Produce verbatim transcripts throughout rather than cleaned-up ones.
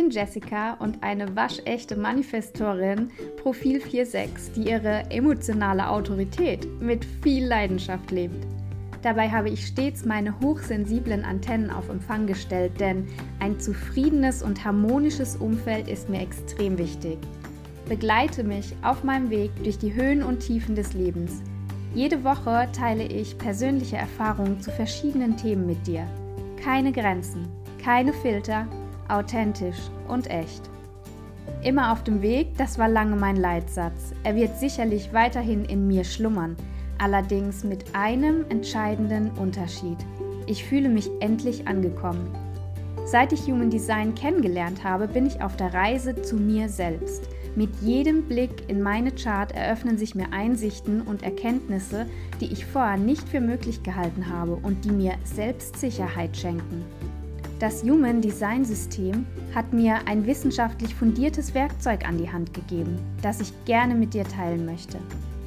bin Jessica und eine waschechte Manifestorin, Profil vier sechs, die ihre emotionale Autorität mit viel Leidenschaft lebt. Dabei habe ich stets meine hochsensiblen Antennen auf Empfang gestellt, denn ein zufriedenes und harmonisches Umfeld ist mir extrem wichtig. Begleite mich auf meinem Weg durch die Höhen und Tiefen des Lebens. Jede Woche teile ich persönliche Erfahrungen zu verschiedenen Themen mit dir. Keine Grenzen, keine Filter, authentisch und echt. Immer auf dem Weg, das war lange mein Leitsatz. Er wird sicherlich weiterhin in mir schlummern. Allerdings mit einem entscheidenden Unterschied. Ich fühle mich endlich angekommen. Seit ich Human Design kennengelernt habe, bin ich auf der Reise zu mir selbst. Mit jedem Blick in meine Chart eröffnen sich mir Einsichten und Erkenntnisse, die ich vorher nicht für möglich gehalten habe und die mir Selbstsicherheit schenken. Das Human Design System hat mir ein wissenschaftlich fundiertes Werkzeug an die Hand gegeben, das ich gerne mit dir teilen möchte.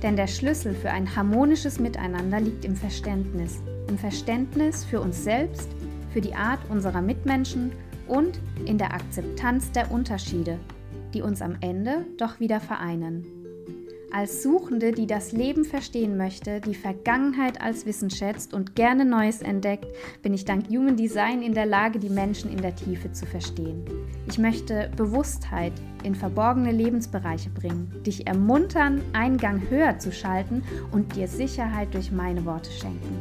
Denn der Schlüssel für ein harmonisches Miteinander liegt im Verständnis. Im Verständnis für uns selbst, für die Art unserer Mitmenschen und in der Akzeptanz der Unterschiede, die uns am Ende doch wieder vereinen. Als Suchende, die das Leben verstehen möchte, die Vergangenheit als Wissen schätzt und gerne Neues entdeckt, bin ich dank Human Design in der Lage, die Menschen in der Tiefe zu verstehen. Ich möchte Bewusstheit in verborgene Lebensbereiche bringen, dich ermuntern, einen Gang höher zu schalten und dir Sicherheit durch meine Worte schenken.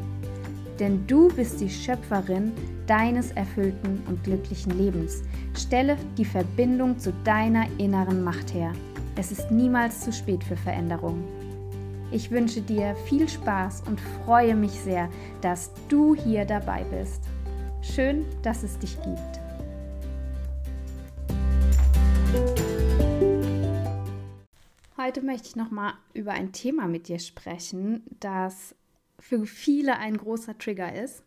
Denn du bist die Schöpferin deines erfüllten und glücklichen Lebens. Stelle die Verbindung zu deiner inneren Macht her. Es ist niemals zu spät für Veränderungen. Ich wünsche dir viel Spaß und freue mich sehr, dass du hier dabei bist. Schön, dass es dich gibt. Heute möchte ich nochmal über ein Thema mit dir sprechen, das für viele ein großer Trigger ist.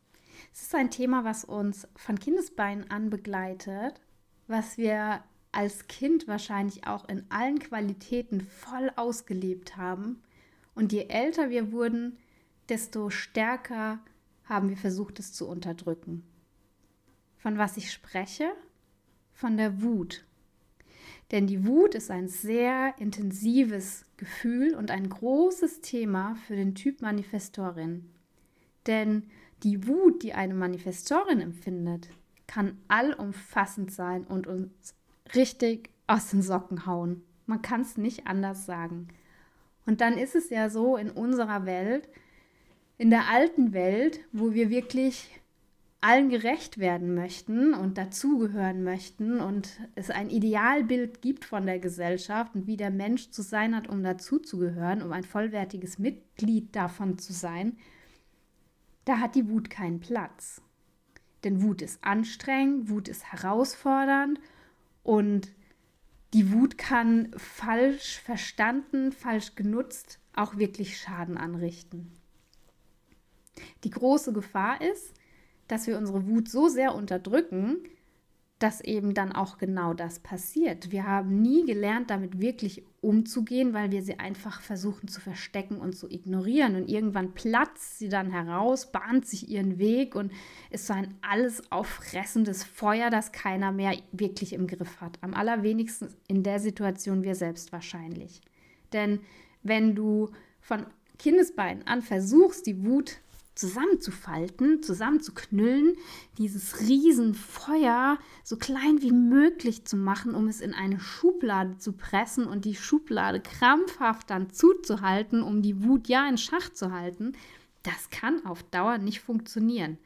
Es ist ein Thema, was uns von Kindesbeinen an begleitet, was wir als Kind wahrscheinlich auch in allen Qualitäten voll ausgelebt haben. Und je älter wir wurden, desto stärker haben wir versucht, es zu unterdrücken. Von was ich spreche? Von der Wut. Denn die Wut ist ein sehr intensives Gefühl und ein großes Thema für den Typ Manifestorin. Denn die Wut, die eine Manifestorin empfindet, kann allumfassend sein und uns richtig aus den Socken hauen. Man kann es nicht anders sagen. Und dann ist es ja so in unserer Welt, in der alten Welt, wo wir wirklich allen gerecht werden möchten und dazugehören möchten und es ein Idealbild gibt von der Gesellschaft und wie der Mensch zu sein hat, um dazuzugehören, um ein vollwertiges Mitglied davon zu sein, da hat die Wut keinen Platz. Denn Wut ist anstrengend, Wut ist herausfordernd. Und die Wut kann falsch verstanden, falsch genutzt auch wirklich Schaden anrichten. Die große Gefahr ist, dass wir unsere Wut so sehr unterdrücken, dass eben dann auch genau das passiert. Wir haben nie gelernt, damit wirklich umzugehen, weil wir sie einfach versuchen zu verstecken und zu ignorieren. Und irgendwann platzt sie dann heraus, bahnt sich ihren Weg und ist so ein alles auffressendes Feuer, das keiner mehr wirklich im Griff hat. Am allerwenigsten in der Situation wir selbst wahrscheinlich. Denn wenn du von Kindesbeinen an versuchst, die Wut zusammenzufalten, zusammenzuknüllen, dieses Riesenfeuer so klein wie möglich zu machen, um es in eine Schublade zu pressen und die Schublade krampfhaft dann zuzuhalten, um die Wut ja in Schach zu halten, das kann auf Dauer nicht funktionieren.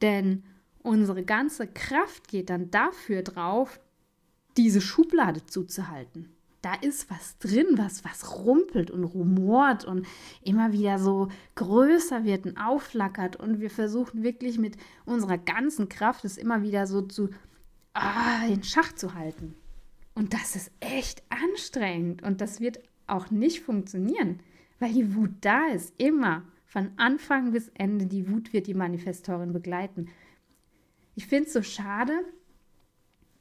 Denn unsere ganze Kraft geht dann dafür drauf, diese Schublade zuzuhalten. Da ist was drin, was, was rumpelt und rumort und immer wieder so größer wird und aufflackert. Und wir versuchen wirklich mit unserer ganzen Kraft, es immer wieder so zu, ah, in Schach zu halten. Und das ist echt anstrengend. Und das wird auch nicht funktionieren, weil die Wut da ist, immer. Von Anfang bis Ende, die Wut wird die Manifestorin begleiten. Ich finde es so schade,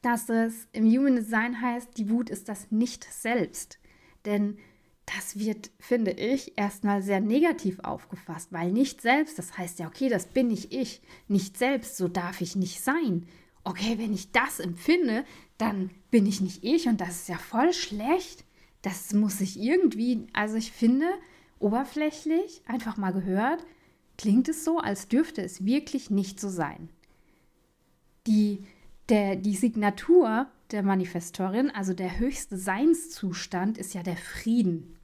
dass es im Human Design heißt, die Wut ist das Nicht-Selbst. Denn das wird, finde ich, erstmal sehr negativ aufgefasst, weil Nicht-Selbst, das heißt ja, okay, das bin nicht ich, Nicht-Selbst, so darf ich nicht sein. Okay, wenn ich das empfinde, dann bin ich nicht ich und das ist ja voll schlecht. Das muss ich irgendwie, also ich finde, oberflächlich, einfach mal gehört, klingt es so, als dürfte es wirklich nicht so sein. Die, der, die Signatur der Manifestorin, also der höchste Seinszustand, ist ja der Frieden.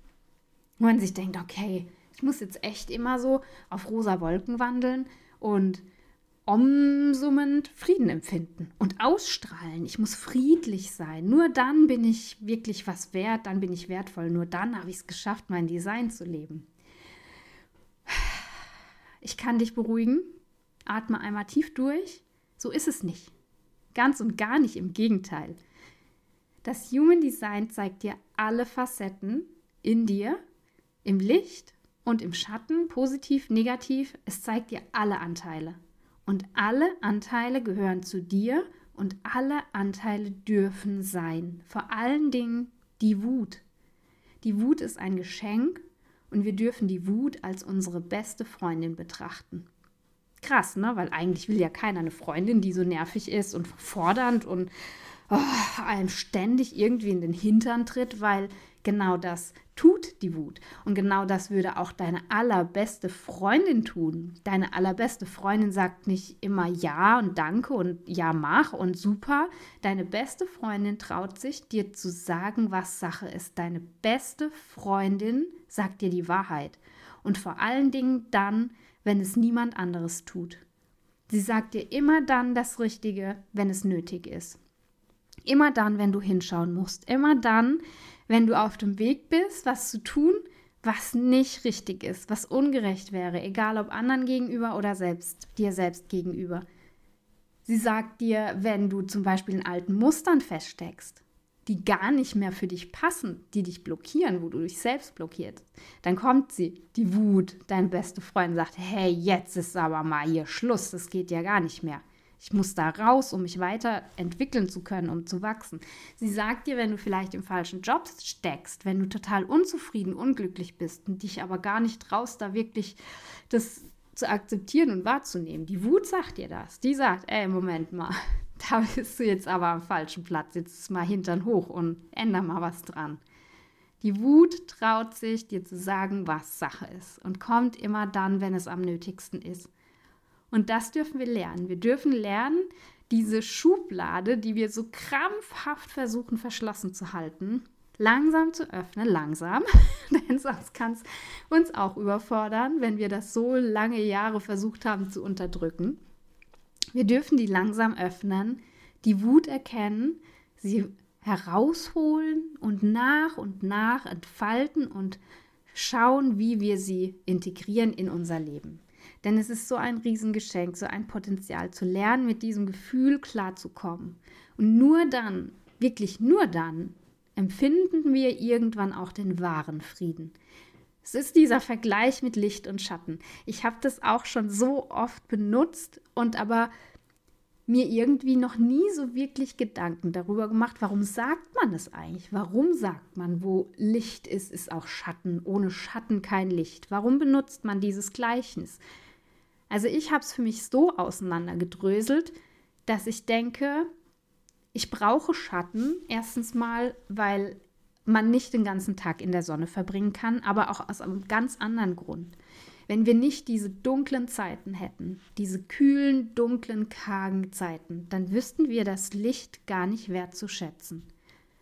Wenn man sich denkt, okay, ich muss jetzt echt immer so auf rosa Wolken wandeln und umsummend Frieden empfinden und ausstrahlen. Ich muss friedlich sein. Nur dann bin ich wirklich was wert, dann bin ich wertvoll. Nur dann habe ich es geschafft, mein Design zu leben. Ich kann dich beruhigen. Atme einmal tief durch. So ist es nicht. Ganz und gar nicht, im Gegenteil. Das Human Design zeigt dir alle Facetten in dir, im Licht und im Schatten, positiv, negativ. Es zeigt dir alle Anteile. Und alle Anteile gehören zu dir und alle Anteile dürfen sein. Vor allen Dingen die Wut. Die Wut ist ein Geschenk und wir dürfen die Wut als unsere beste Freundin betrachten. Krass, ne? Weil eigentlich will ja keiner eine Freundin, die so nervig ist und fordernd und oh, einem ständig irgendwie in den Hintern tritt, weil genau das tut die Wut. Und genau das würde auch deine allerbeste Freundin tun. Deine allerbeste Freundin sagt nicht immer ja und danke und ja mach und super. Deine beste Freundin traut sich, dir zu sagen, was Sache ist. Deine beste Freundin sagt dir die Wahrheit. Und vor allen Dingen dann, wenn es niemand anderes tut. Sie sagt dir immer dann das Richtige, wenn es nötig ist. Immer dann, wenn du hinschauen musst. Immer dann, wenn du auf dem Weg bist, was zu tun, was nicht richtig ist, was ungerecht wäre, egal ob anderen gegenüber oder selbst, dir selbst gegenüber. Sie sagt dir, wenn du zum Beispiel in alten Mustern feststeckst, die gar nicht mehr für dich passen, die dich blockieren, wo du dich selbst blockierst, dann kommt sie, die Wut, dein bester Freund sagt, hey, jetzt ist aber mal hier Schluss, das geht ja gar nicht mehr. Ich muss da raus, um mich weiterentwickeln zu können, um zu wachsen. Sie sagt dir, wenn du vielleicht im falschen Job steckst, wenn du total unzufrieden, unglücklich bist und dich aber gar nicht traust, da wirklich das zu akzeptieren und wahrzunehmen. Die Wut sagt dir das. Die sagt, ey, Moment mal, da bist du jetzt aber am falschen Platz. Jetzt mal Hintern hoch und änder mal was dran. Die Wut traut sich, dir zu sagen, was Sache ist und kommt immer dann, wenn es am nötigsten ist. Und das dürfen wir lernen. Wir dürfen lernen, diese Schublade, die wir so krampfhaft versuchen, verschlossen zu halten, langsam zu öffnen, langsam, denn sonst kann es uns auch überfordern, wenn wir das so lange Jahre versucht haben zu unterdrücken. Wir dürfen die langsam öffnen, die Wut erkennen, sie herausholen und nach und nach entfalten und schauen, wie wir sie integrieren in unser Leben. Denn es ist so ein Riesengeschenk, so ein Potenzial zu lernen, mit diesem Gefühl klarzukommen. Und nur dann, wirklich nur dann, empfinden wir irgendwann auch den wahren Frieden. Es ist dieser Vergleich mit Licht und Schatten. Ich habe das auch schon so oft benutzt und aber mir irgendwie noch nie so wirklich Gedanken darüber gemacht, warum sagt man das eigentlich? Warum sagt man, wo Licht ist, ist auch Schatten, ohne Schatten kein Licht? Warum benutzt man dieses Gleichnis? Also ich habe es für mich so auseinandergedröselt, dass ich denke, ich brauche Schatten, erstens mal, weil man nicht den ganzen Tag in der Sonne verbringen kann, aber auch aus einem ganz anderen Grund. Wenn wir nicht diese dunklen Zeiten hätten, diese kühlen, dunklen, kargen Zeiten, dann wüssten wir das Licht gar nicht wertzuschätzen.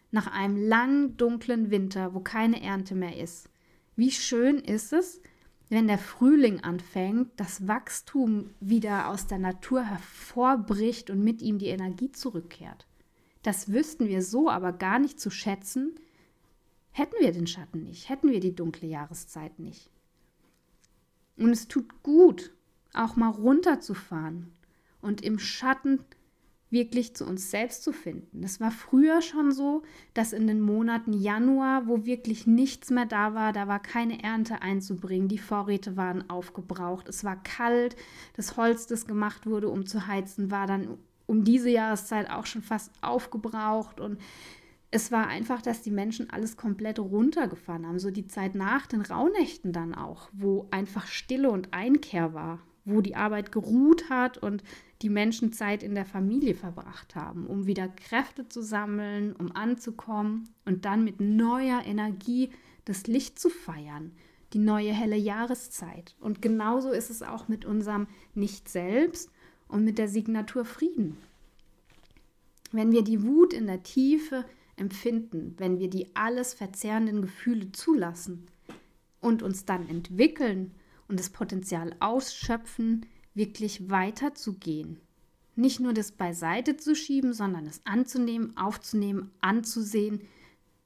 Nach einem langen, dunklen Winter, wo keine Ernte mehr ist. Wie schön ist es, wenn der Frühling anfängt, das Wachstum wieder aus der Natur hervorbricht und mit ihm die Energie zurückkehrt. Das wüssten wir so aber gar nicht zu schätzen, hätten wir den Schatten nicht, hätten wir die dunkle Jahreszeit nicht. Und es tut gut, auch mal runterzufahren und im Schatten wirklich zu uns selbst zu finden. Das war früher schon so, dass in den Monaten Januar, wo wirklich nichts mehr da war, da war keine Ernte einzubringen, die Vorräte waren aufgebraucht, es war kalt, das Holz, das gemacht wurde, um zu heizen, war dann um diese Jahreszeit auch schon fast aufgebraucht und es war einfach, dass die Menschen alles komplett runtergefahren haben, so die Zeit nach den Rauhnächten dann auch, wo einfach Stille und Einkehr war, wo die Arbeit geruht hat und die Menschen Zeit in der Familie verbracht haben, um wieder Kräfte zu sammeln, um anzukommen und dann mit neuer Energie das Licht zu feiern, die neue helle Jahreszeit. Und genauso ist es auch mit unserem Nicht-Selbst und mit der Signatur Frieden. Wenn wir die Wut in der Tiefe empfinden, wenn wir die alles verzehrenden Gefühle zulassen und uns dann entwickeln und das Potenzial ausschöpfen, wirklich weiterzugehen. Nicht nur das beiseite zu schieben, sondern es anzunehmen, aufzunehmen, anzusehen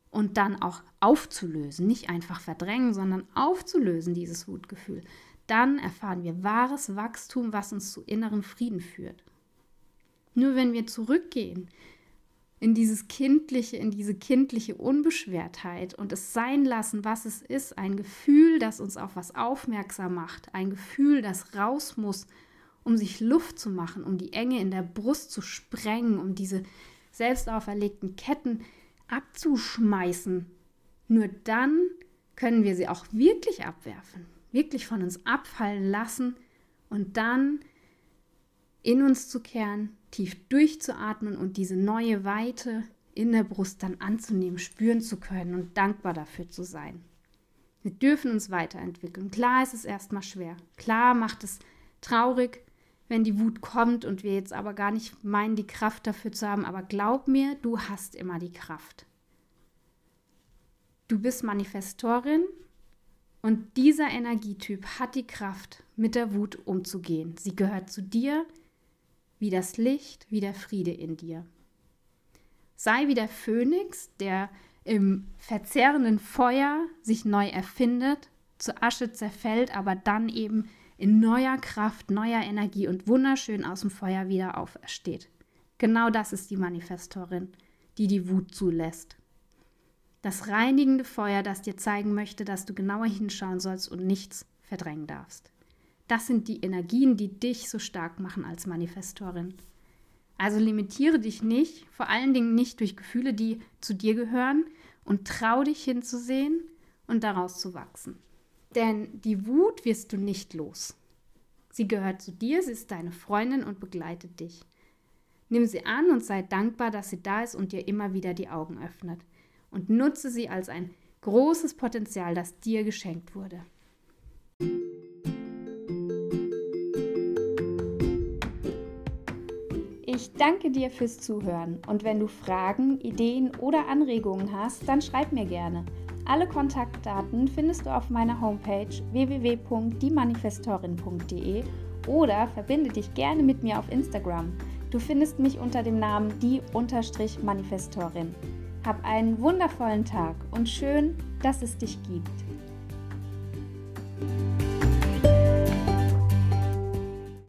und dann auch aufzulösen. Nicht einfach verdrängen, sondern aufzulösen, dieses Wutgefühl. Dann erfahren wir wahres Wachstum, was uns zu innerem Frieden führt. Nur wenn wir zurückgehen in dieses kindliche, in diese kindliche Unbeschwertheit und es sein lassen, was es ist, ein Gefühl, das uns auf was aufmerksam macht, ein Gefühl, das raus muss, um sich Luft zu machen, um die Enge in der Brust zu sprengen, um diese selbst auferlegten Ketten abzuschmeißen. Nur dann können wir sie auch wirklich abwerfen, wirklich von uns abfallen lassen und dann in uns zu kehren, tief durchzuatmen und diese neue Weite in der Brust dann anzunehmen, spüren zu können und dankbar dafür zu sein. Wir dürfen uns weiterentwickeln. Klar ist es erstmal schwer. Klar macht es traurig, wenn die Wut kommt und wir jetzt aber gar nicht meinen, die Kraft dafür zu haben. Aber glaub mir, du hast immer die Kraft. Du bist Manifestorin. Und dieser Energietyp hat die Kraft, mit der Wut umzugehen. Sie gehört zu dir, wie das Licht, wie der Friede in dir. Sei wie der Phönix, der im verzehrenden Feuer sich neu erfindet, zu Asche zerfällt, aber dann eben in neuer Kraft, neuer Energie und wunderschön aus dem Feuer wieder aufersteht. Genau das ist die Manifestorin, die die Wut zulässt. Das reinigende Feuer, das dir zeigen möchte, dass du genauer hinschauen sollst und nichts verdrängen darfst. Das sind die Energien, die dich so stark machen als Manifestorin. Also limitiere dich nicht, vor allen Dingen nicht durch Gefühle, die zu dir gehören, und trau dich hinzusehen und daraus zu wachsen. Denn die Wut wirst du nicht los. Sie gehört zu dir, sie ist deine Freundin und begleitet dich. Nimm sie an und sei dankbar, dass sie da ist und dir immer wieder die Augen öffnet. Und nutze sie als ein großes Potenzial, das dir geschenkt wurde. Ich danke dir fürs Zuhören und wenn du Fragen, Ideen oder Anregungen hast, dann schreib mir gerne. Alle Kontaktdaten findest du auf meiner Homepage w w w punkt die manifestorin punkt de oder verbinde dich gerne mit mir auf Instagram. Du findest mich unter dem Namen die Manifestorin. Hab einen wundervollen Tag und schön, dass es dich gibt.